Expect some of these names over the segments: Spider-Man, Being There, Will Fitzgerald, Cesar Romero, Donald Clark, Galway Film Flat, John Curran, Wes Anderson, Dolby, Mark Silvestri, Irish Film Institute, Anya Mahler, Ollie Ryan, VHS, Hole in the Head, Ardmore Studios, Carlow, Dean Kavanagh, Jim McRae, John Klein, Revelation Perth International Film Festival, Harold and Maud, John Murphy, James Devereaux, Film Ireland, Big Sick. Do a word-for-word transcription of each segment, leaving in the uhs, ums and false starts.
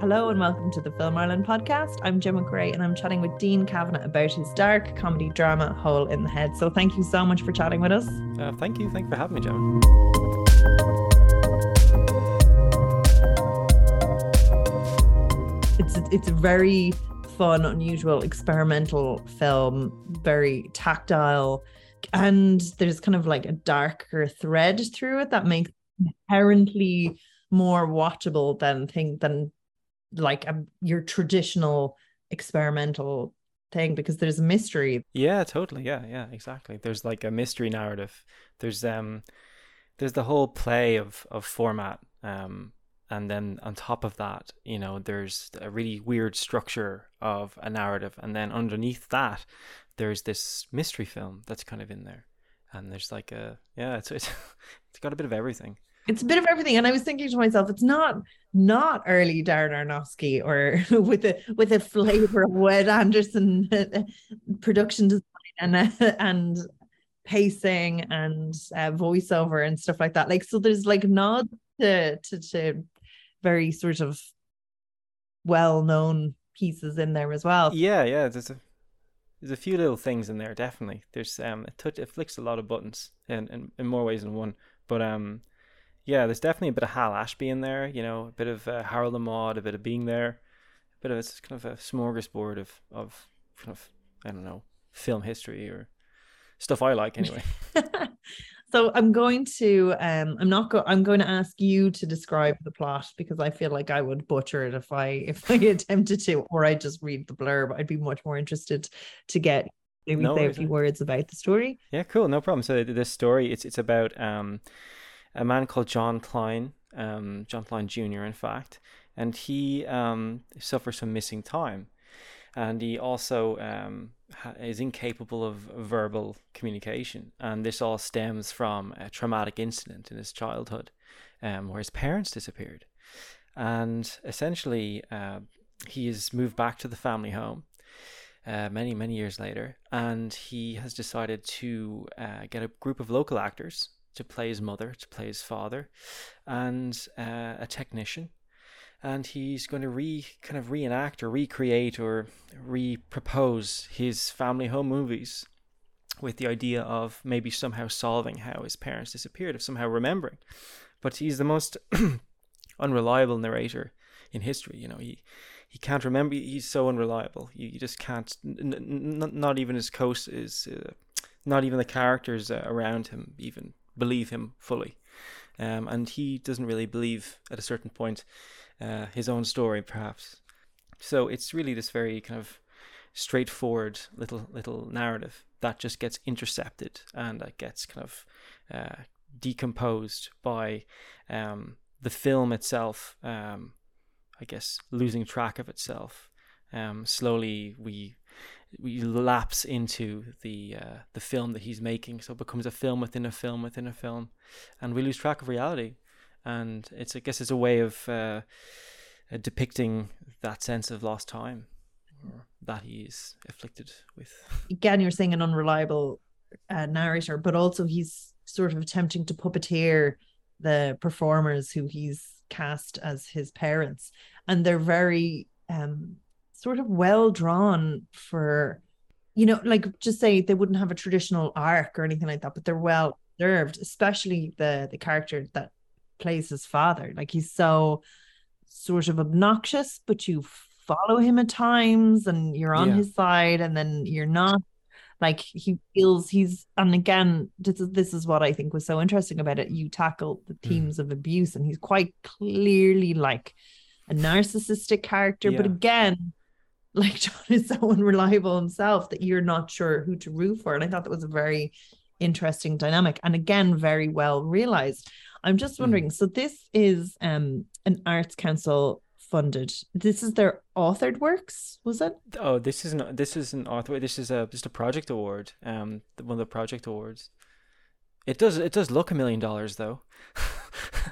Hello and welcome to the Film Ireland podcast. I'm Jim McRae and I'm chatting with Dean Kavanagh about his dark comedy drama, Hole in the Head. So thank you so much for chatting with us. Uh, thank you. Thanks for having me, Jim. It's, it's a very fun, unusual, experimental film, very tactile. And there's kind of like a darker thread through it that makes it inherently more watchable than thing than like a, your traditional experimental thing, because there's a mystery. Yeah, totally. Yeah, yeah, exactly. There's like a mystery narrative. There's um, there's the whole play of of format. Um, and then on top of that, you know, there's a really weird structure of a narrative, and then underneath that, there's this mystery film that's kind of in there, and there's like a yeah, it's it's, it's got a bit of everything. It's a bit of everything. And I was thinking to myself, it's not not early Darren Aronofsky or with a with a flavor of Wes Anderson production design and and pacing and uh, voiceover and stuff like that. Like, so there's like nods to, to, to very sort of well-known pieces in there as well. Yeah, yeah. There's a, there's a few little things in there, definitely. There's um, it, touch, it flicks a lot of buttons in, in, in more ways than one. But um. Yeah, there's definitely a bit of Hal Ashby in there, you know, a bit of uh, Harold and Maud, a bit of Being There, a bit of it's kind of a smorgasbord of, of kind of, I don't know, film history or stuff I like anyway. So I'm going to, um, I'm not going, I'm going to ask you to describe the plot, because I feel like I would butcher it if I, if I attempted to, or I just read the blurb. I'd be much more interested to get maybe no, say a few words about the story. Yeah, cool. No problem. So this story, it's, it's about, um, a man called John Klein, um, John Klein Junior, in fact, and he um, suffers from missing time, and he also um, ha- is incapable of verbal communication, and this all stems from a traumatic incident in his childhood, um, where his parents disappeared, and essentially uh, he is moved back to the family home uh, many, many years later, and he has decided to uh, get a group of local actors to play his mother, to play his father, and uh, a technician. And he's going to re kind of reenact or recreate or repropose his family home movies, with the idea of maybe somehow solving how his parents disappeared, of somehow remembering. But he's the most unreliable narrator in history. You know, he he can't remember. He's so unreliable. You, you just can't. N- n- not even his coast is. Uh, not even the characters uh, around him even believe him fully, um, and he doesn't really believe at a certain point uh, his own story, perhaps. So it's really this very kind of straightforward little little narrative that just gets intercepted and that gets kind of uh, decomposed by um, the film itself. Um, I guess losing track of itself. Um, slowly we. we lapse into the uh, the film that he's making, so it becomes a film within a film within a film, and we lose track of reality. And it's I guess it's a way of uh, depicting that sense of lost time that he is afflicted with. Again, you're saying an unreliable uh, narrator, but also he's sort of attempting to puppeteer the performers who he's cast as his parents, and they're very um sort of well drawn for, you know, like just say they wouldn't have a traditional arc or anything like that, but they're well observed, especially the the character that plays his father. Like, he's so sort of obnoxious, but you follow him at times and you're on yeah. his side, and then you're not. Like, he feels he's, and again, this is, this is what I think was so interesting about it. You tackle the themes mm. of abuse, and he's quite clearly like a narcissistic character, yeah. but again, like, John is so unreliable himself that you're not sure who to root for. And I thought that was a very interesting dynamic, and again, very well realized. I'm just wondering, mm. so this is um, an Arts Council funded, this is their authored works, was it? Oh, this is not, this is an author, this is a, just a project award, um, one of the project awards. It does, it does look a million dollars though.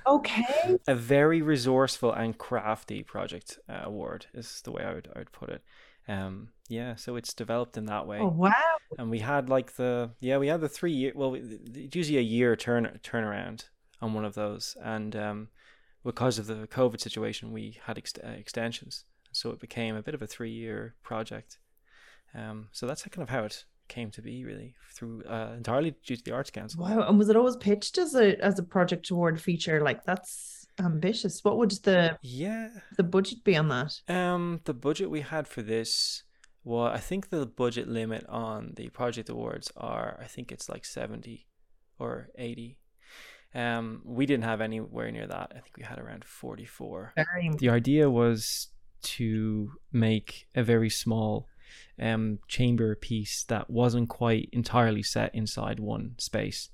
Okay. A very resourceful and crafty project uh, award is the way I would I would put it. Um, yeah, so it's developed in that way. Oh wow! And we had like the yeah we had the three year well it's usually a year turn turnaround on one of those, and um, because of the COVID situation, we had ex- uh, extensions. So it became a bit of a three-year project. Um, so that's kind of how it came to be, really, through uh, entirely due to the Arts Council. Wow. And was it always pitched as a as a project award feature? Like, that's ambitious. What would the yeah the budget be on that? Um, the budget we had for this, well, I think the budget limit on the project awards are, I think it's like seventy or eighty. Um, we didn't have anywhere near that. I think we had around forty-four. Very... The idea was to make a very small um chamber piece that wasn't quite entirely set inside one space,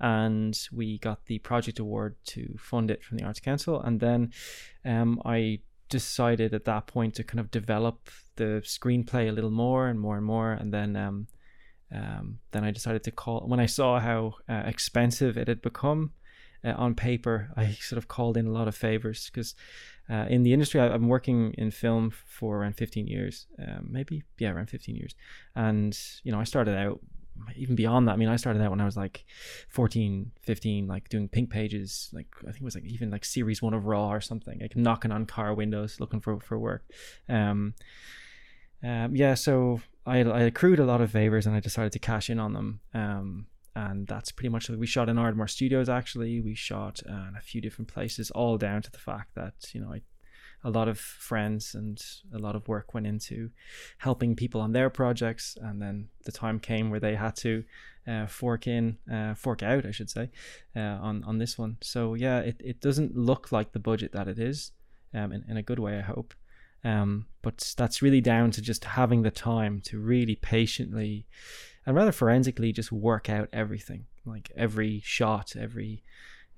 and we got the project award to fund it from the Arts Council. And then um I decided at that point to kind of develop the screenplay a little more and more and more, and then um um then I decided to call, when I saw how uh, expensive it had become uh, on paper, I sort of called in a lot of favors, because Uh, in the industry, I, I'm working in film for around fifteen years, um, maybe, yeah, around fifteen years. And, you know, I started out, even beyond that, I mean, I started out when I was like fourteen, fifteen, like doing Pink Pages, like I think it was like even like series one of Raw or something, like knocking on car windows looking for, for work. Um, um, yeah, so I, I accrued a lot of favors and I decided to cash in on them. Um, and that's pretty much what we shot in Ardmore Studios. Actually, we shot uh, in a few different places, all down to the fact that, you know, I, a lot of friends and a lot of work went into helping people on their projects, and then the time came where they had to uh, fork in, uh, fork out, I should say, uh, on on this one. So yeah, it, it doesn't look like the budget that it is, um, in, in a good way, I hope. Um, but that's really down to just having the time to really patiently and rather forensically just work out everything, like every shot, every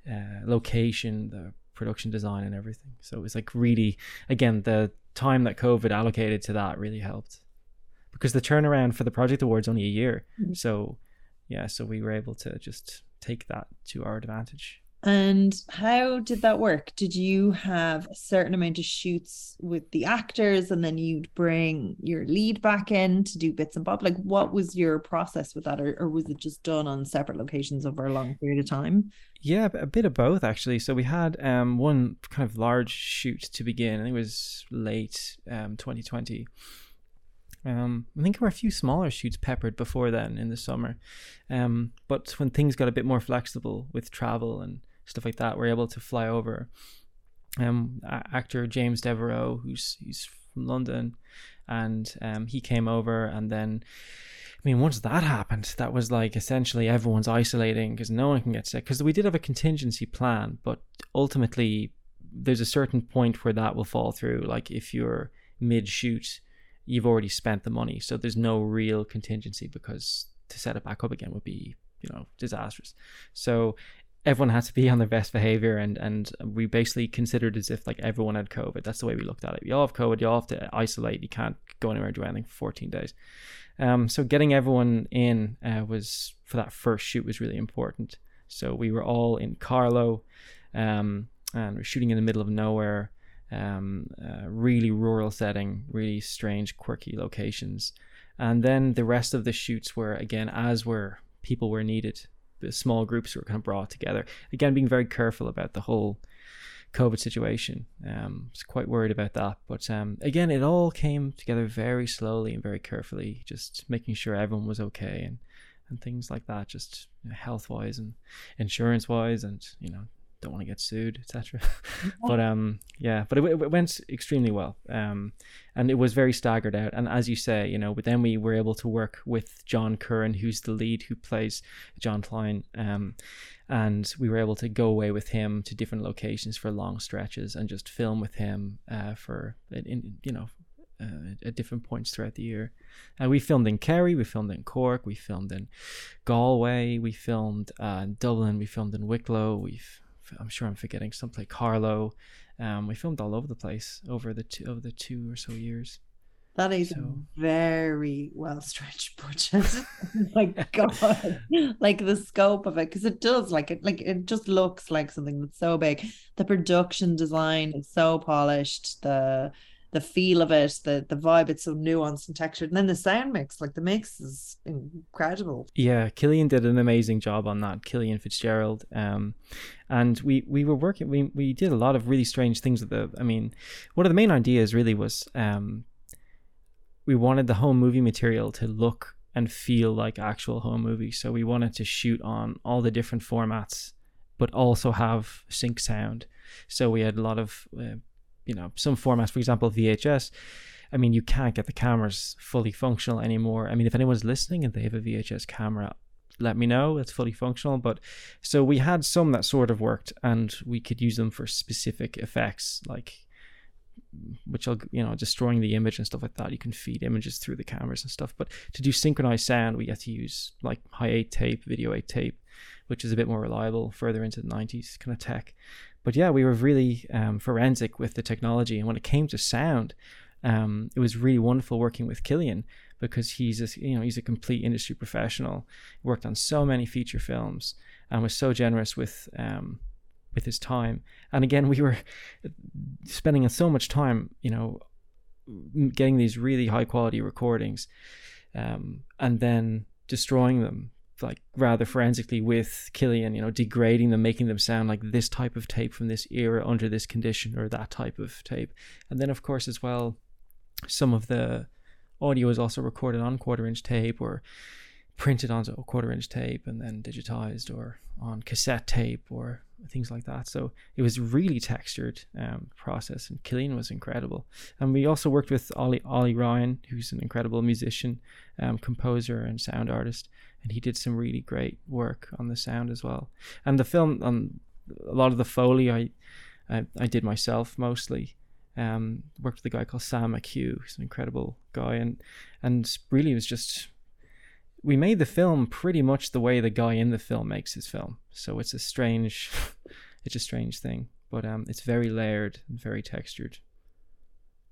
uh, location, the production design and everything. So it was like really, again, the time that COVID allocated to that really helped, because the turnaround for the project awards only a year. Mm-hmm. So yeah, so we were able to just take that to our advantage. And how did that work? Did you have a certain amount of shoots with the actors and then you'd bring your lead back in to do bits and bobs? Like, what was your process with that? Or, or was it just done on separate locations over a long period of time? Yeah, a bit of both, actually. So we had um, one kind of large shoot to begin. I think it was late um, twenty twenty. Um, I think there were a few smaller shoots peppered before then in the summer. Um, but when things got a bit more flexible with travel and stuff like that, we're able to fly over. Um, actor James Devereaux, who's he's from London, and um, he came over. And then, I mean, once that happened, that was like essentially everyone's isolating because no one can get sick. Because we did have a contingency plan, but ultimately there's a certain point where that will fall through. Like if you're mid-shoot, you've already spent the money, so there's no real contingency, because to set it back up again would be, you know, disastrous. So everyone had to be on their best behavior, and and we basically considered as if like everyone had COVID. That's the way we looked at it. You all have COVID, you all have to isolate, you can't go anywhere and do anything for fourteen days. Um, so getting everyone in uh, was, for that first shoot, was really important. So we were all in Carlow, um, and we're shooting in the middle of nowhere, um, uh, really rural setting, really strange, quirky locations. And then the rest of the shoots were, again, as were people were needed, the small groups were kind of brought together, again being very careful about the whole COVID situation. um I was quite worried about that, but um again it all came together very slowly and very carefully, just making sure everyone was okay and and things like that, just, you know, health wise and insurance wise, and, you know, don't want to get sued, etc. But um yeah but it, it went extremely well, um and it was very staggered out. And as you say, you know, but then we were able to work with John Curran, who's the lead, who plays John Klein, um and we were able to go away with him to different locations for long stretches and just film with him uh for in you know Uh, at different points throughout the year. And uh, we filmed in Kerry, we filmed in Cork, we filmed in Galway, we filmed uh, in Dublin, we filmed in Wicklow, we've I'm sure I'm forgetting someplace, Carlow. Um, we filmed all over the place over the two, over the two or so years. That is so. A very well stretched budget. My God, like the scope of it, because it does like it, like it just looks like something that's so big. The production design is so polished. The the feel of it, the the vibe, it's so nuanced and textured. And then the sound mix, like the mix is incredible. Yeah, Killian did an amazing job on that, Killian Fitzgerald. Um, and we, we were working, we, we did a lot of really strange things with the, I mean, one of the main ideas really was um, we wanted the home movie material to look and feel like actual home movies. So we wanted to shoot on all the different formats, but also have sync sound. So we had a lot of... Uh, you know, some formats, for example, V H S. I mean, you can't get the cameras fully functional anymore. I mean, if anyone's listening and they have a V H S camera, let me know, it's fully functional. But so we had some that sort of worked, and we could use them for specific effects, like, which are, you know, destroying the image and stuff like that. You can feed images through the cameras and stuff. But to do synchronized sound, we had to use like high eight tape, video eight tape, which is a bit more reliable further into the nineties kind of tech. But yeah, we were really um, forensic with the technology. And when it came to sound, um, it was really wonderful working with Killian, because he's a, you know, he's a complete industry professional, worked on so many feature films, and was so generous with um, with his time. And again, we were spending so much time, you know, getting these really high quality recordings um, and then destroying them, like rather forensically with Killian, you know, degrading them, making them sound like this type of tape from this era under this condition, or that type of tape. And then of course as well, some of the audio is also recorded on quarter inch tape, or printed onto quarter inch tape and then digitized, or on cassette tape, or things like that. So it was really textured um, process, and Killian was incredible. And we also worked with Ollie, Ollie Ryan, who's an incredible musician, um, composer and sound artist, and he did some really great work on the sound as well. And the film, um, a lot of the Foley I I, I did myself mostly. Um, worked with a guy called Sam McHugh, who's an incredible guy, and and really it was just, we made the film pretty much the way the guy in the film makes his film. So it's a strange, it's a strange thing, but um, it's very layered and very textured.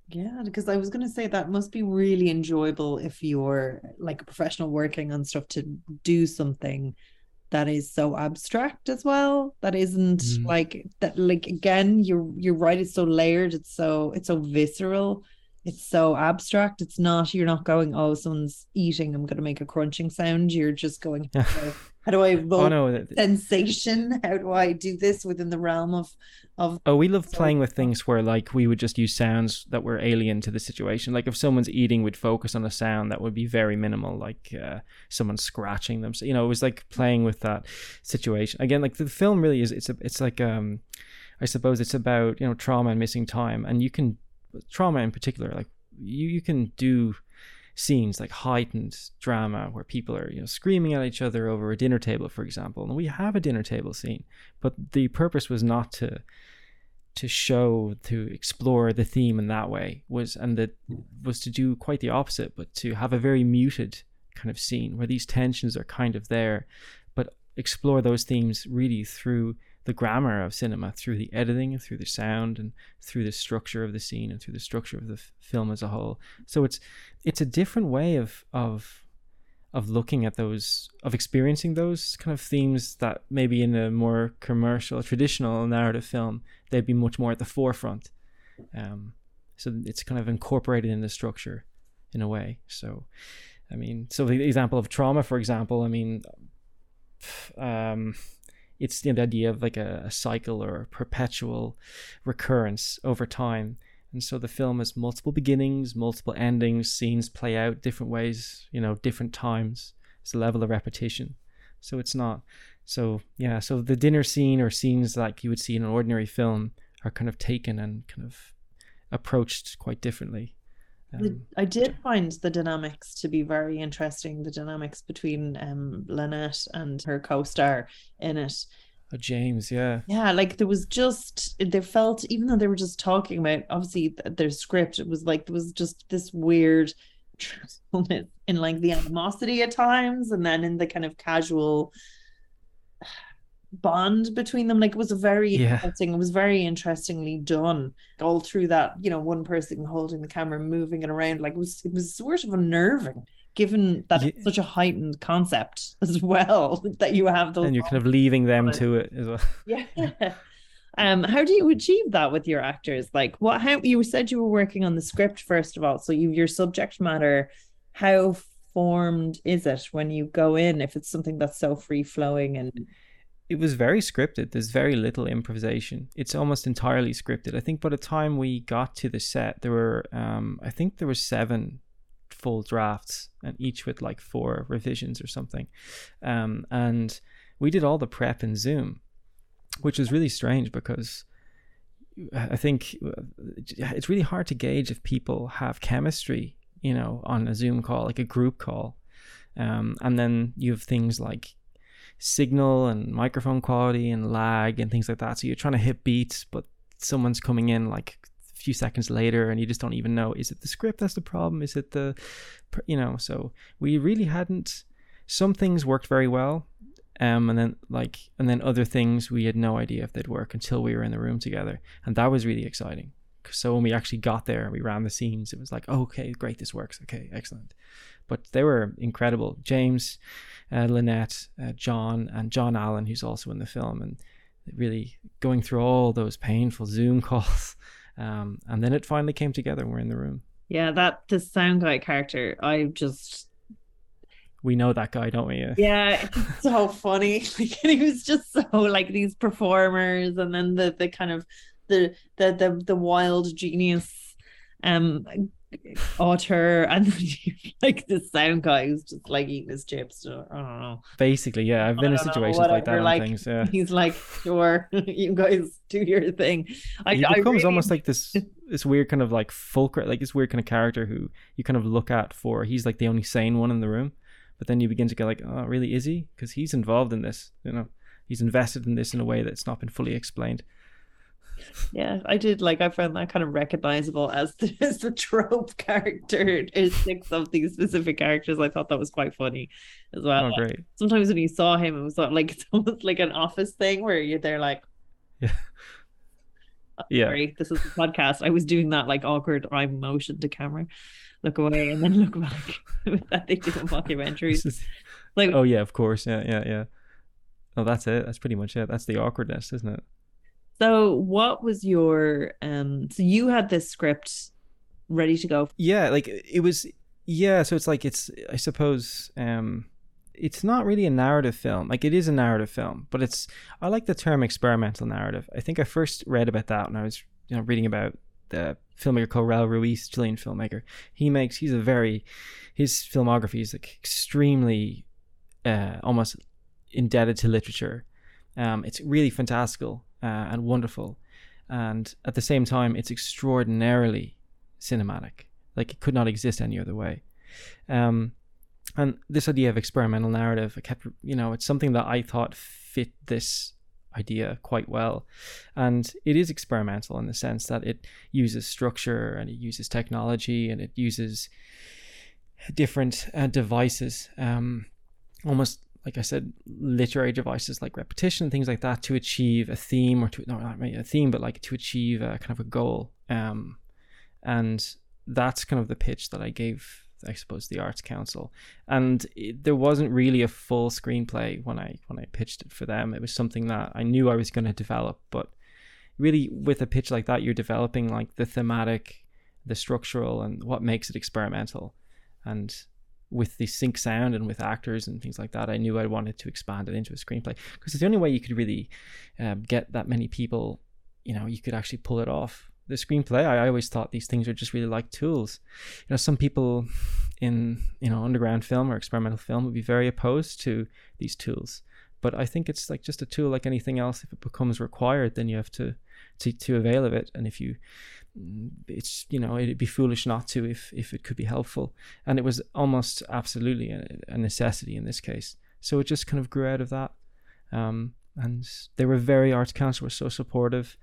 Yeah, because I was going to say that must be really enjoyable if you're like a professional working on stuff, to do something that is so abstract as well. That isn't mm. like that. Like again, you're you're right. It's so layered. It's so it's so visceral. It's so abstract. It's not, you're not going, oh, someone's eating, I'm going to make a crunching sound. You're just going, how do I, how do I evoke oh, no. sensation? How do I do this within the realm of... of oh, we love so- playing with things where like we would just use sounds that were alien to the situation. Like if someone's eating, we'd focus on a sound that would be very minimal, like uh, someone scratching them. So, you know, it was like playing with that situation. Again, like the film really is, it's a, it's like, um, I suppose it's about, you know, trauma and missing time. And you can... trauma in particular, like you you can do scenes like heightened drama where people are, you know, screaming at each other over a dinner table, for example. And we have a dinner table scene, but the purpose was not to to show, to explore the theme in that way, was and that was to do quite the opposite, but to have a very muted kind of scene where these tensions are kind of there, but explore those themes really through the grammar of cinema, through the editing and through the sound and through the structure of the scene and through the structure of the f- film as a whole. So it's it's a different way of of of looking at those, of experiencing those kind of themes that maybe in a more commercial, traditional narrative film, they'd be much more at the forefront. Um, so it's kind of incorporated in the structure in a way. So, I mean, so the example of trauma, for example, I mean, um, it's the idea of like a, a cycle or a perpetual recurrence over time. And so the film has multiple beginnings, multiple endings, scenes play out different ways, you know, different times. It's a level of repetition. So it's not. So, yeah, so the dinner scene or scenes like you would see in an ordinary film are kind of taken and kind of approached quite differently. Um, I did find the dynamics to be very interesting, the dynamics between um, Lynette and her co-star in it. Oh, James, yeah. Yeah, like there was just, they felt, even though they were just talking about, obviously, their script, it was like, there was just this weird moment in like the animosity at times, and then in the kind of casual bond between them. Like it was a very yeah. interesting, it was very interestingly done all through that, you know, one person holding the camera, moving it around. Like it was, it was sort of unnerving, given that yeah. it's such a heightened concept as well, that you have those, and you're kind of leaving them to it as well. Yeah. Um, how do you achieve that with your actors? Like, what? How you said you were working on the script first of all, so you, your subject matter, how formed is it when you go in? If it's something that's so free flowing and it was very scripted, there's very little improvisation. It's almost entirely scripted. I think by the time we got to the set, there were, um, I think there were seven full drafts, and each with like four revisions or something. Um, and we did all the prep in Zoom, which was really strange because I think it's really hard to gauge if people have chemistry, you know, on a Zoom call, like a group call. Um, and then you have things like signal and microphone quality and lag and things like that. So you're trying to hit beats, but someone's coming in like a few seconds later and you just don't even know, is it the script that's the problem? Is it the, you know, so we really hadn't, some things worked very well. Um, and then like, and then other things we had no idea if they'd work until we were in the room together. And that was really exciting. So when we actually got there and we ran the scenes, it was like, oh, okay, great, this works. Okay, excellent. But they were incredible. James, uh, Lynette, uh, John, and John Allen, who's also in the film, and really going through all those painful Zoom calls. Um, and then it finally came together and we're in the room. Yeah, that the sound guy character, I just... We know that guy, don't we? Yeah, yeah, it's so funny. Like, he was just so like these performers and then the the kind of the the the, the wild genius um author, and like the sound guy who's just like eating his chips. I don't know. Basically, yeah, I've been in situations know, like that on like, things. Yeah. He's like, sure, you guys do your thing. I, he I becomes really... almost like this this weird kind of like fulcrum, like this weird kind of character who you kind of look at for, he's like the only sane one in the room. But then you begin to go like, oh, really, is he? Because he's involved in this, you know, he's invested in this in a way that's not been fully explained. Yeah, I did like, I found that kind of recognizable as the, as the trope characteristics of these specific characters. I thought that was quite funny as well. Oh, great. Sometimes when you saw him, it was like, it's almost like an office thing where you're there like, yeah. Oh, yeah. Sorry, this is the podcast. I was doing that like awkward eye motion to camera, look away and then look back. That they do in documentaries. Is, like, oh yeah, of course, yeah, yeah, yeah. Oh, that's it. That's pretty much it. That's the awkwardness, isn't it? So, what was your? Um, so you had this script ready to go. Yeah, like it was. Yeah, so it's like it's. I suppose. Um, It's not really a narrative film. Like, it is a narrative film, but it's, I like the term experimental narrative. I think I first read about that when I was, you know, reading about the filmmaker called Raul Ruiz, Chilean filmmaker. He makes, he's a very, his filmography is like extremely, uh, almost indebted to literature. Um, it's really fantastical uh, and wonderful. And at the same time, it's extraordinarily cinematic. Like, it could not exist any other way. Um, And this idea of experimental narrative, I kept, you know, it's something that I thought fit this idea quite well. And it is experimental in the sense that it uses structure and it uses technology and it uses different uh, devices, um, almost, like I said, literary devices like repetition, things like that, to achieve a theme or to, no, not a theme, but like to achieve a kind of a goal. Um, and that's kind of the pitch that I gave, I suppose, the Arts Council. And it, there wasn't really a full screenplay when I when I pitched it for them. It was something that I knew I was going to develop, but really with a pitch like that, you're developing like the thematic, the structural, and what makes it experimental. And with the sync sound and with actors and things like that, I knew I wanted to expand it into a screenplay, because it's the only way you could really um, get that many people, you know, you could actually pull it off. The screenplay, I always thought these things are just really like tools. You know, some people in, you know, underground film or experimental film would be very opposed to these tools. But I think it's like just a tool like anything else. If it becomes required, then you have to, to, to avail of it. And if you, it's, you know, it'd be foolish not to if, if it could be helpful. And it was almost absolutely a, a necessity in this case. So it just kind of grew out of that. Um, and they were very, Arts Council were so supportive,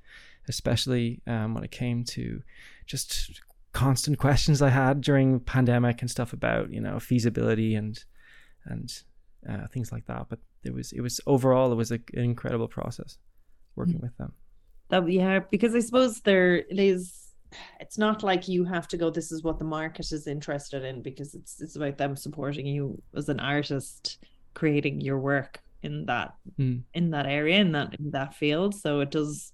especially um, when it came to just constant questions I had during pandemic and stuff about, you know, feasibility and and uh, things like that. But it was it was overall, it was a, an incredible process working with them. That, yeah, because I suppose there it is. It's not like you have to go, this is what the market is interested in, because it's it's about them supporting you as an artist, creating your work in that mm. in that area in that in that field. So it does.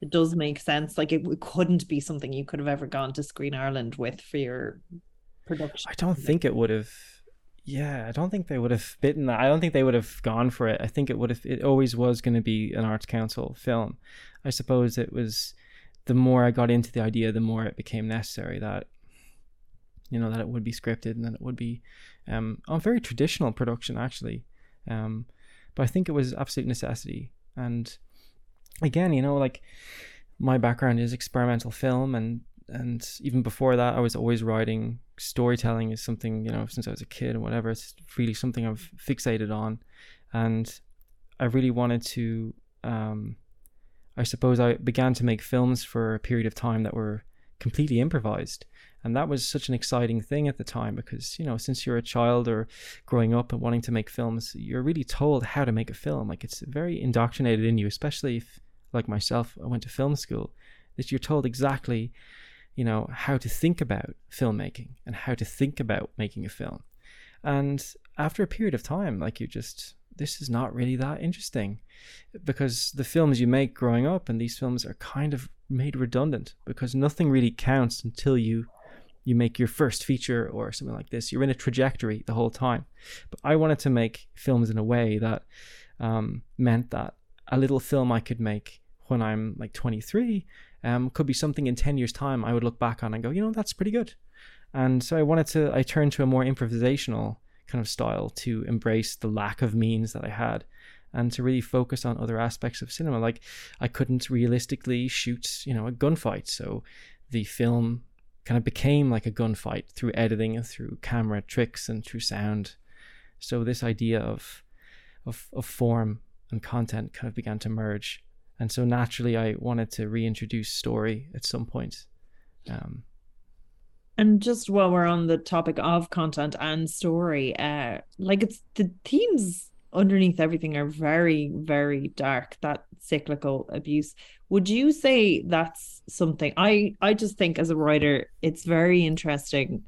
it does make sense. Like, it, it couldn't be something you could have ever gone to Screen Ireland with for your production. I don't think it would have. Yeah, I don't think they would have bitten that. I don't think they would have gone for it. I think it would have. It always was going to be an Arts Council film. I suppose it was. The more I got into the idea, the more it became necessary that, you know, that it would be scripted and that it would be um, a very traditional production, actually. Um, but I think it was absolute necessity. And again, you know, like, my background is experimental film, and and even before that, I was always writing. Storytelling is something, you know, since I was a kid or whatever, it's really something I've fixated on. And I really wanted to, um, I suppose I began to make films for a period of time that were completely improvised. And that was such an exciting thing at the time because, you know, since you're a child or growing up and wanting to make films, you're really told how to make a film. Like, it's very indoctrinated in you, especially if, like myself, I went to film school, that you're told exactly, you know, how to think about filmmaking and how to think about making a film. And after a period of time, like, you just, this is not really that interesting because the films you make growing up and these films are kind of made redundant because nothing really counts until you you make your first feature or something like this. You're in a trajectory the whole time. But I wanted to make films in a way that um, meant that a little film I could make when I'm like twenty-three Um, could be something in ten years time I would look back on and go, you know, that's pretty good. And so I wanted to, I turned to a more improvisational kind of style to embrace the lack of means that I had and to really focus on other aspects of cinema. Like, I couldn't realistically shoot, you know, a gunfight. So the film kind of became like a gunfight through editing and through camera tricks and through sound. So this idea of of, of form and content kind of began to merge. And so naturally, I wanted to reintroduce story at some point. Um, and just while we're on the topic of content and story, uh, like, it's the themes underneath everything are very, very dark, that cyclical abuse. Would you say that's something? I, I just think as a writer, it's very interesting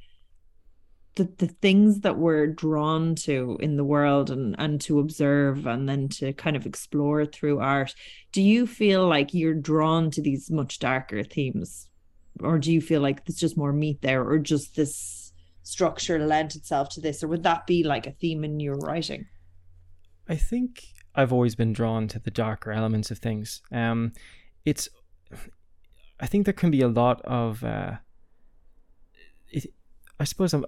that the things that we're drawn to in the world and, and to observe and then to kind of explore through art. Do you feel like you're drawn to these much darker themes? Or do you feel like there's just more meat there, or just this structure lent itself to this? Or would that be like a theme in your writing? I think I've always been drawn to the darker elements of things. Um, it's, I think there can be a lot of, uh, it, I suppose I'm,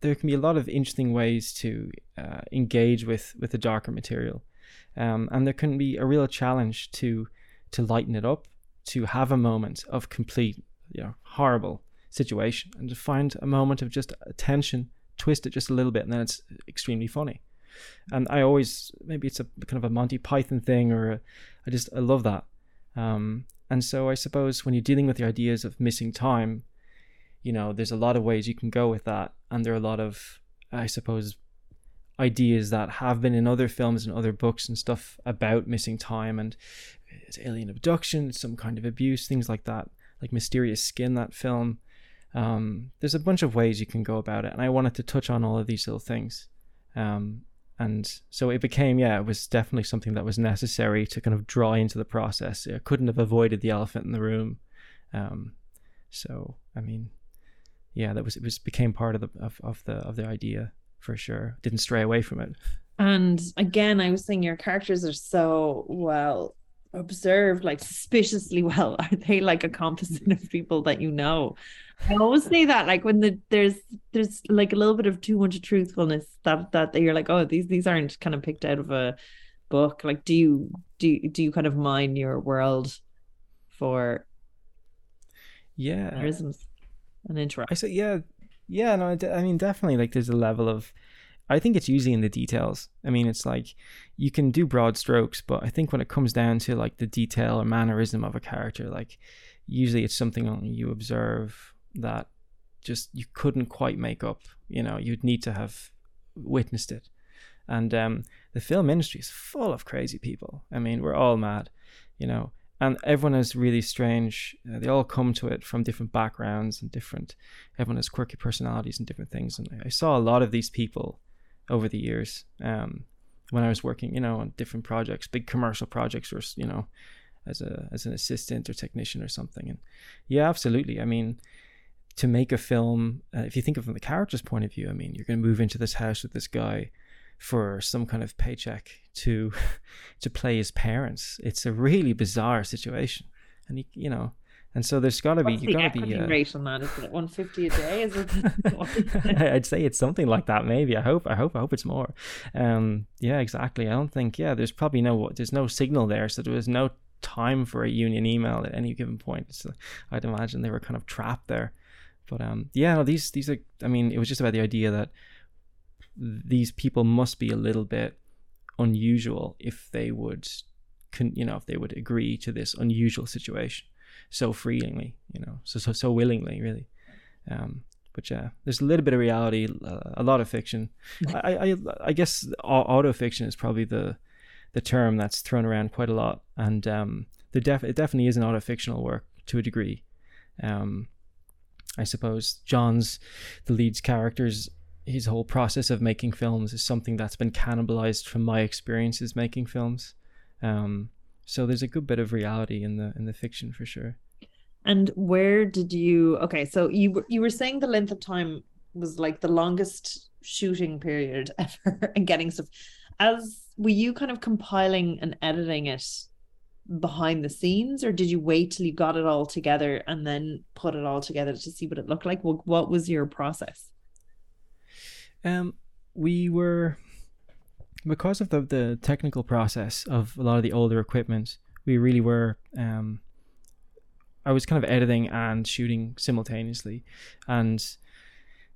there can be a lot of interesting ways to uh, engage with, with the darker material. Um, and there can be a real challenge to to lighten it up, to have a moment of complete, you know, horrible situation, and to find a moment of just tension, twist it just a little bit, and then it's extremely funny. And I always, maybe it's a kind of a Monty Python thing, or a, I just, I love that. Um, and so I suppose when you're dealing with the ideas of missing time, you know, there's a lot of ways you can go with that. And there are a lot of, I suppose, ideas that have been in other films and other books and stuff about missing time, and it's alien abduction, some kind of abuse, things like that, like Mysterious Skin, that film. Um, there's a bunch of ways you can go about it. And I wanted to touch on all of these little things. Um, and so it became, yeah, it was definitely something that was necessary to kind of draw into the process. I couldn't have avoided the elephant in the room. Um, so, I mean... yeah, that was it was became part of the of, of the of the idea for sure. Didn't stray away from it. And again, I was saying your characters are so well observed, like suspiciously well. Are they like a composite of people that you know? I always say that, like, when the there's there's like a little bit of too much truthfulness that that you're like, oh, these these aren't kind of picked out of a book. Like, do you do do you kind of mine your world for yeah mannerisms? An intro. I say, yeah, yeah, no, I mean, definitely, like, there's a level of, I think it's usually in the details. I mean, it's like, you can do broad strokes, but I think when it comes down to, like, the detail or mannerism of a character, like, usually it's something only you observe that just, you couldn't quite make up, you know, you'd need to have witnessed it. And um, the film industry is full of crazy people. I mean, we're all mad, you know. And everyone is really strange. Uh, they all come to it from different backgrounds and different, everyone has quirky personalities and different things. And I saw a lot of these people over the years um, when I was working, you know, on different projects, big commercial projects, or, you know, as a as an assistant or technician or something. And yeah, absolutely. I mean, to make a film, uh, if you think of it from the character's point of view, I mean, you're going to move into this house with this guy for some kind of paycheck to to play his parents. It's a really bizarre situation, and he, you know, and so there's got to be you got to be. What's the equity rate on that? Is it one fifty a day? Is it? I'd say it's something like that. Maybe. I hope. I hope. I hope it's more. Um. Yeah. Exactly. I don't think. Yeah. There's probably no. There's no signal there, so there was no time for a union email at any given point. So I'd imagine they were kind of trapped there. But um. Yeah. No, these these are. I mean, it was just about the idea that these people must be a little bit unusual if they would, con- you know, if they would agree to this unusual situation so freely, you know, so so so willingly, really. Um, but yeah, there's a little bit of reality, uh, a lot of fiction. I, I I guess auto fiction is probably the the term that's thrown around quite a lot, and um, there def- it definitely is an auto fictional work to a degree. Um, I suppose John's the lead's character's. His whole process of making films is something that's been cannibalized from my experiences making films. Um, so there's a good bit of reality in the in the fiction for sure. And where did you? Okay, so you were you were saying the length of time was like the longest shooting period ever, and getting stuff. As were you kind of compiling and editing it behind the scenes, or did you wait till you got it all together and then put it all together to see what it looked like? What what was your process? Um, we were, because of the, the technical process of a lot of the older equipment, we really were, um, I was kind of editing and shooting simultaneously, and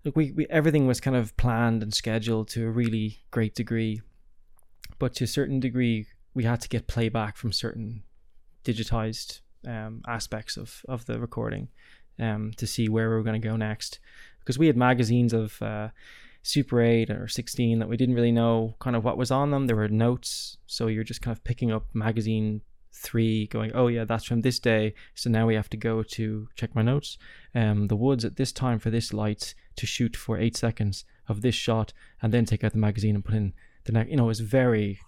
look, we, we, everything was kind of planned and scheduled to a really great degree, but to a certain degree, we had to get playback from certain digitized, um, aspects of, of the recording, um, to see where we were going to go next, because we had magazines of, uh, Super eight or sixteen that we didn't really know kind of what was on them. There were notes, so you're just kind of picking up magazine three going, oh yeah, that's from this day, so now we have to go to check my notes, um the woods at this time for this light to shoot for eight seconds of this shot, and then take out the magazine and put in the next, you know. It was very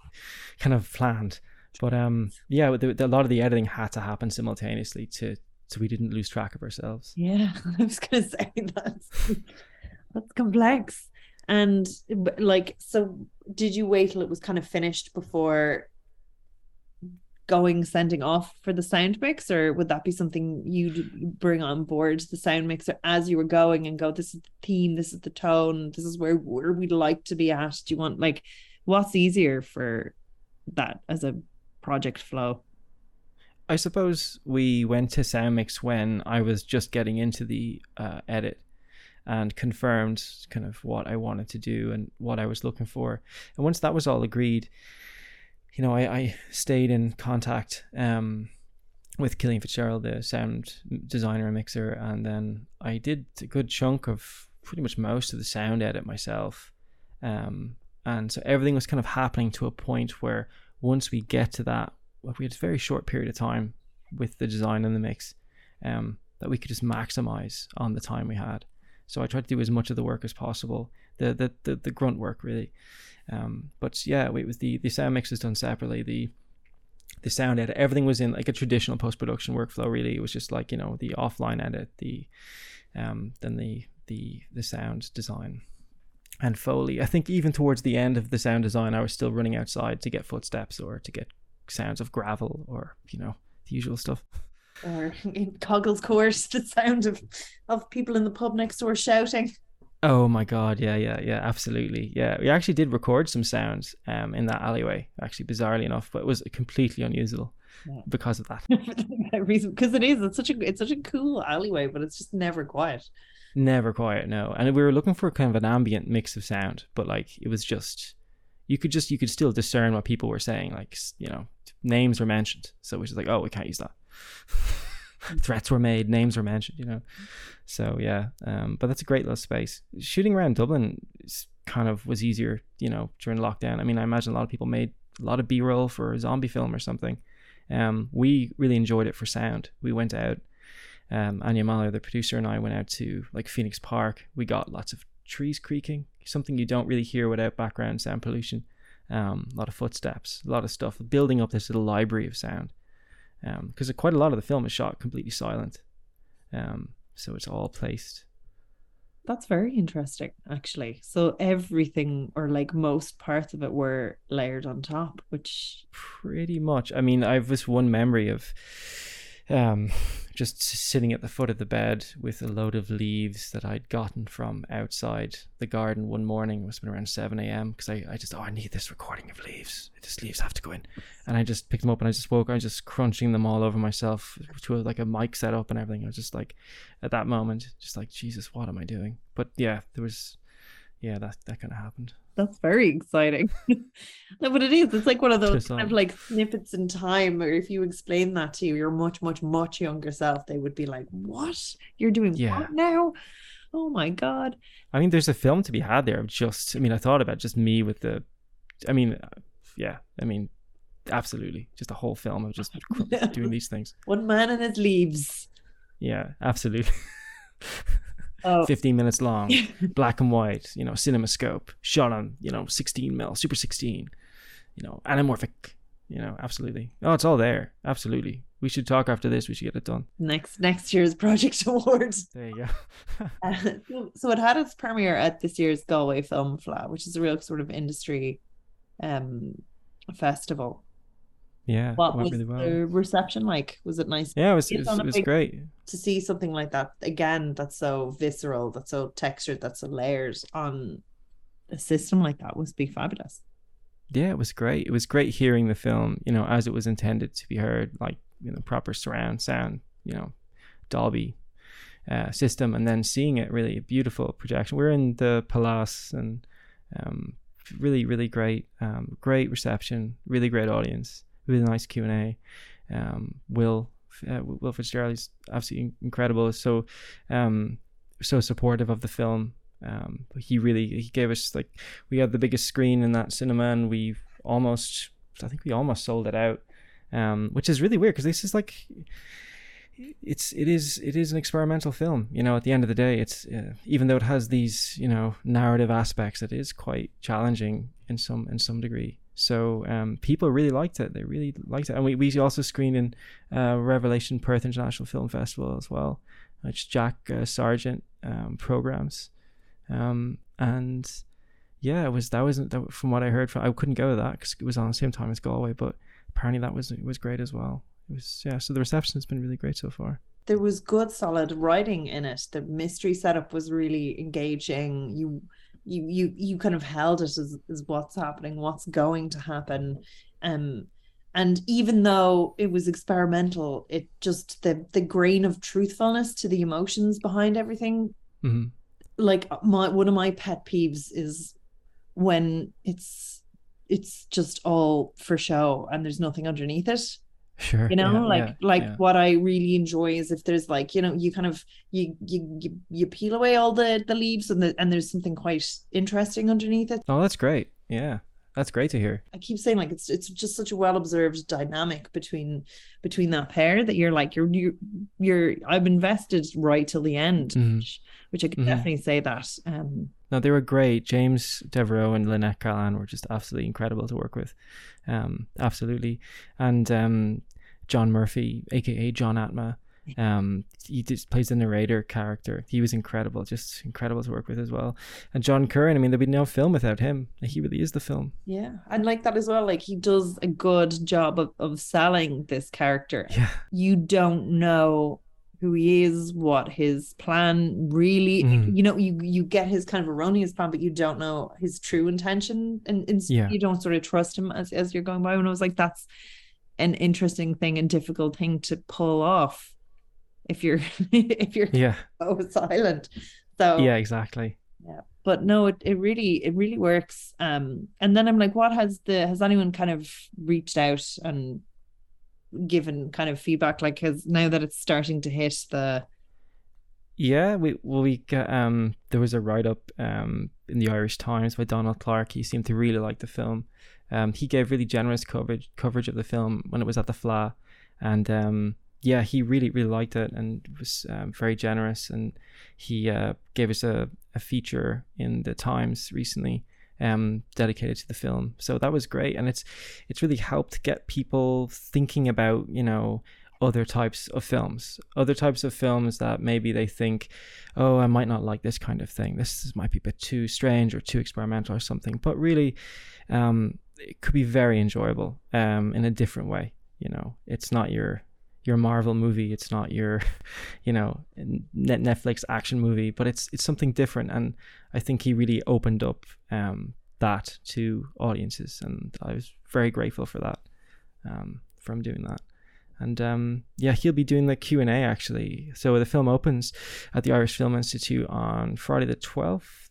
kind of planned, but um yeah, the, the, a lot of the editing had to happen simultaneously to so we didn't lose track of ourselves. Yeah, I was gonna say that's that's complex. And like, so did you wait till it was kind of finished before going, sending off for the sound mix, or would that be something you'd bring on board, the sound mixer, as you were going and go, this is the theme, this is the tone, this is where, where we'd like to be at? Do you want, like, what's easier for that as a project flow? I suppose we went to sound mix when I was just getting into the uh, edit, and confirmed kind of what I wanted to do and what I was looking for. And once that was all agreed, you know, I, I stayed in contact um, with Killian Fitzgerald, the sound designer and mixer. And then I did a good chunk of pretty much most of the sound edit myself. Um, and so everything was kind of happening to a point where once we get to that, we had a very short period of time with the design and the mix um, that we could just maximize on the time we had. So I tried to do as much of the work as possible, the the the, the grunt work really. Um, but yeah, it was the, the sound mix was done separately. The the sound edit, everything was in like a traditional post production workflow. Really, it was just like, you know, the offline edit, the um, then the the the sound design and Foley. I think even towards the end of the sound design, I was still running outside to get footsteps or to get sounds of gravel or, you know, the usual stuff. Or in Coggle's course, the sound of, of people in the pub next door shouting. Oh my God, yeah, yeah, yeah, absolutely. Yeah, we actually did record some sounds um, in that alleyway, actually, bizarrely enough, but it was completely unusable yeah. because of that. that reason, because it is, it's such, a, it's such a cool alleyway, but it's just never quiet. Never quiet, no. And we were looking for kind of an ambient mix of sound, but like it was just, you could just, you could still discern what people were saying, like, you know, names were mentioned. So it was just like, oh, we can't use that. Threats were made, names were mentioned, you know. So yeah, um, but that's a great little space. Shooting around Dublin is kind of was easier, you know, during lockdown. I mean, I imagine a lot of people made a lot of B-roll for a zombie film or something. Um, we really enjoyed it for sound. We went out, um, Anya Mahler, the producer, and I went out to like Phoenix Park. We got lots of trees creaking, something you don't really hear without background sound pollution. Um, a lot of footsteps, a lot of stuff, building up this little library of sound. um, because quite a lot of the film is shot completely silent. Um, so it's all placed. That's very interesting, actually. So everything, or like most parts of it, were layered on top, which... Pretty much. I mean, I have this one memory of um, just sitting at the foot of the bed with a load of leaves that I'd gotten from outside the garden one morning. It must have been around seven a.m. because I, I just, oh, I need this recording of leaves. These leaves have to go in. And I just picked them up and I just woke up. I was just crunching them all over myself to a, like a mic setup and everything. I was just like, at that moment, just like, Jesus, what am I doing? But yeah, there was, yeah, that, that kind of happened. That's very exciting. No, but it is. It's like one of those kind of like snippets in time, or if you explain that to your much, much, much younger self, they would be like, what? You're doing yeah. what now? Oh my God. I mean, there's a film to be had there of just, I mean, I thought about just me with the, I mean, yeah, I mean, absolutely. Just a whole film of just doing these things. One man and his leaves. Yeah, absolutely. Oh. fifteen minutes long, black and white, you know, CinemaScope, shot on, you know, sixteen mil, Super sixteen, you know, anamorphic, you know, absolutely. Oh, it's all there. Absolutely. We should talk after this. We should get it done. Next next year's Project Awards. There you go. uh, so it had its premiere at this year's Galway Film Flat, which is a real sort of industry um, festival. Yeah, what was really well. The reception like? Was it nice? Yeah, it was, it was, it was great to see something like that again. That's so visceral, that's so textured, that's so layered on a system like that was be fabulous. Yeah, it was great. It was great hearing the film, you know, as it was intended to be heard, like, you know, proper surround sound, you know, Dolby uh, system, and then seeing it really a beautiful projection. We're in the Palace, and um, really, really great, um, great reception, really great audience. Really nice Q and A. Um, Will uh, Will Fitzgerald is absolutely incredible. So, um, so supportive of the film. Um, he really he gave us like we had the biggest screen in that cinema, and we almost I think we almost sold it out, um, which is really weird because this is like it's it is it is an experimental film. You know, at the end of the day, it's uh, even though it has these, you know, narrative aspects, it is quite challenging in some in some degree. So um, people really liked it. They really liked it. And we, we also screened in uh, Revelation Perth International Film Festival as well, which Jack uh, Sargent um, programs. Um, and yeah, it was that wasn't that, from what I heard. From, I couldn't go to that because it was on the same time as Galway, but apparently that was it was great as well. It was yeah. So the reception has been really great so far. There was good, solid writing in it. The mystery setup was really engaging. You. You, you you kind of held it as, as what's happening, what's going to happen. Um, and even though it was experimental, it just, the, the grain of truthfulness to the emotions behind everything. Mm-hmm. Like my one of my pet peeves is when it's it's just all for show and there's nothing underneath it. Sure. You know, yeah, like yeah, like yeah. What I really enjoy is if there's like, you know, you kind of you you you, you peel away all the, the leaves and the, and there's something quite interesting underneath it. Oh, that's great. Yeah, that's great to hear. I keep saying like it's it's just such a well observed dynamic between between that pair that you're like you're you're, you're I'm invested right till the end, mm-hmm. which, which I can mm-hmm. definitely say that. Um, no, they were great. James Devereaux and Lynette Carlan were just absolutely incredible to work with. Um, absolutely. And um, John Murphy, a k a. John Atma, um, he just plays the narrator character. He was incredible, just incredible to work with as well. And John Curran, I mean, there'd be no film without him. He really is the film. Yeah, and like that as well. Like he does a good job of, of selling this character. Yeah. You don't know who he is, what his plan really, mm. you know, you you get his kind of erroneous plan, but you don't know his true intention, and, and yeah. you don't sort of trust him as, as you're going by. And I was like, that's an interesting thing and difficult thing to pull off if you're if you're yeah. so silent. So yeah, exactly. Yeah, but no, it, it really it really works. Um, and then I'm like, what has the has anyone kind of reached out and given kind of feedback, like has now that it's starting to hit the yeah we well we got, um there was a write-up um in the Irish Times by Donald Clark. He seemed to really like the film. Um he gave really generous coverage coverage of the film when it was at the F L A, and um yeah he really really liked it and was um, very generous, and he uh gave us a, a feature in the Times recently um, dedicated to the film. So that was great. And it's it's really helped get people thinking about, you know, other types of films, other types of films that maybe they think, oh, I might not like this kind of thing. This might be a bit too strange or too experimental or something. But really, um, it could be very enjoyable um, in a different way. You know, it's not your your Marvel movie. It's not your, you know, Netflix action movie, but it's it's something different. And I think he really opened up um, that to audiences. And I was very grateful for that, um, from doing that. And um, yeah, he'll be doing the Q and A actually. So the film opens at the Irish Film Institute on Friday the twelfth,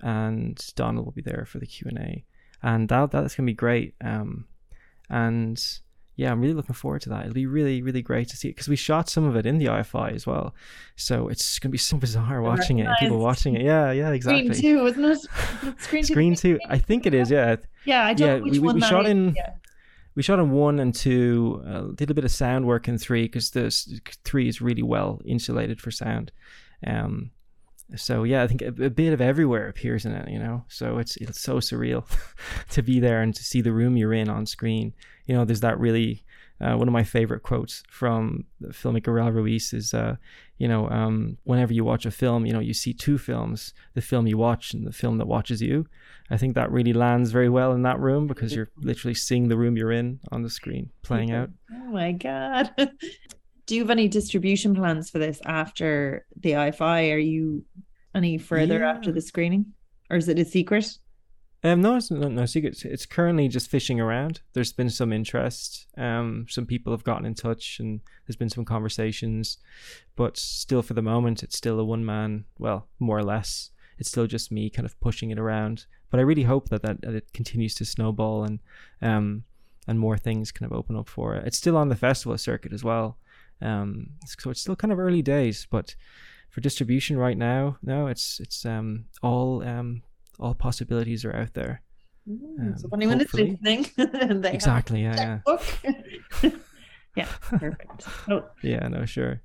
and Donald will be there for the Q and A. And that that's going to be great. Um, and yeah, I'm really looking forward to that. It'll be really, really great to see it, because we shot some of it in the I F I as well. So it's going to be so bizarre watching it and people watching it. Yeah, yeah, exactly. Screen two, wasn't it? Screen two. Screen two, I think it is, yeah. Yeah, I don't yeah, know which we, one we that shot is. In, yeah. We shot in one and two, uh, did a bit of sound work in three, because the three is really well insulated for sound. Um, so yeah, I think a, a bit of everywhere appears in it, you know. So it's it's so surreal to be there and to see the room you're in on screen. You know, there's that really uh, one of my favorite quotes from the filmmaker Raul Ruiz is, uh, you know, um, whenever you watch a film, you know, you see two films: the film you watch and the film that watches you. I think that really lands very well in that room, because you're literally seeing the room you're in on the screen playing out. Oh my God. Do you have any distribution plans for this after the I F I? Are you any further yeah. after the screening, or is it a secret? Um, no, it's no, no secret. It's currently just fishing around. There's been some interest. Um, some people have gotten in touch and there's been some conversations, but still for the moment, it's still a one man, well, more or less. It's still just me kind of pushing it around. But I really hope that, that, that it continues to snowball and um, and more things kind of open up for it. It's still on the festival circuit as well. Um, so it's still kind of early days, but for distribution right now, no, it's it's um, all um, all possibilities are out there. Um, so anyone is listening, exactly, yeah, yeah, yeah, perfect. Oh. Yeah, no, sure.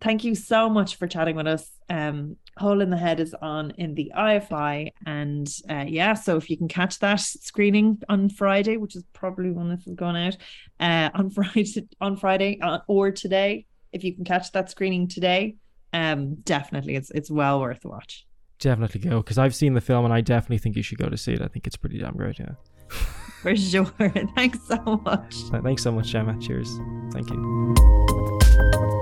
Thank you so much for chatting with us. Um, Hole in the Head is on in the I F I. And uh, yeah, so if you can catch that screening on Friday, which is probably when this is going out, uh, on Friday, on Friday uh, or today, if you can catch that screening today, um, definitely it's it's well worth a watch. Definitely go, because I've seen the film and I definitely think you should go to see it. I think it's pretty damn great, yeah. For sure. Thanks so much. Thanks so much, Gemma. Cheers. Thank you.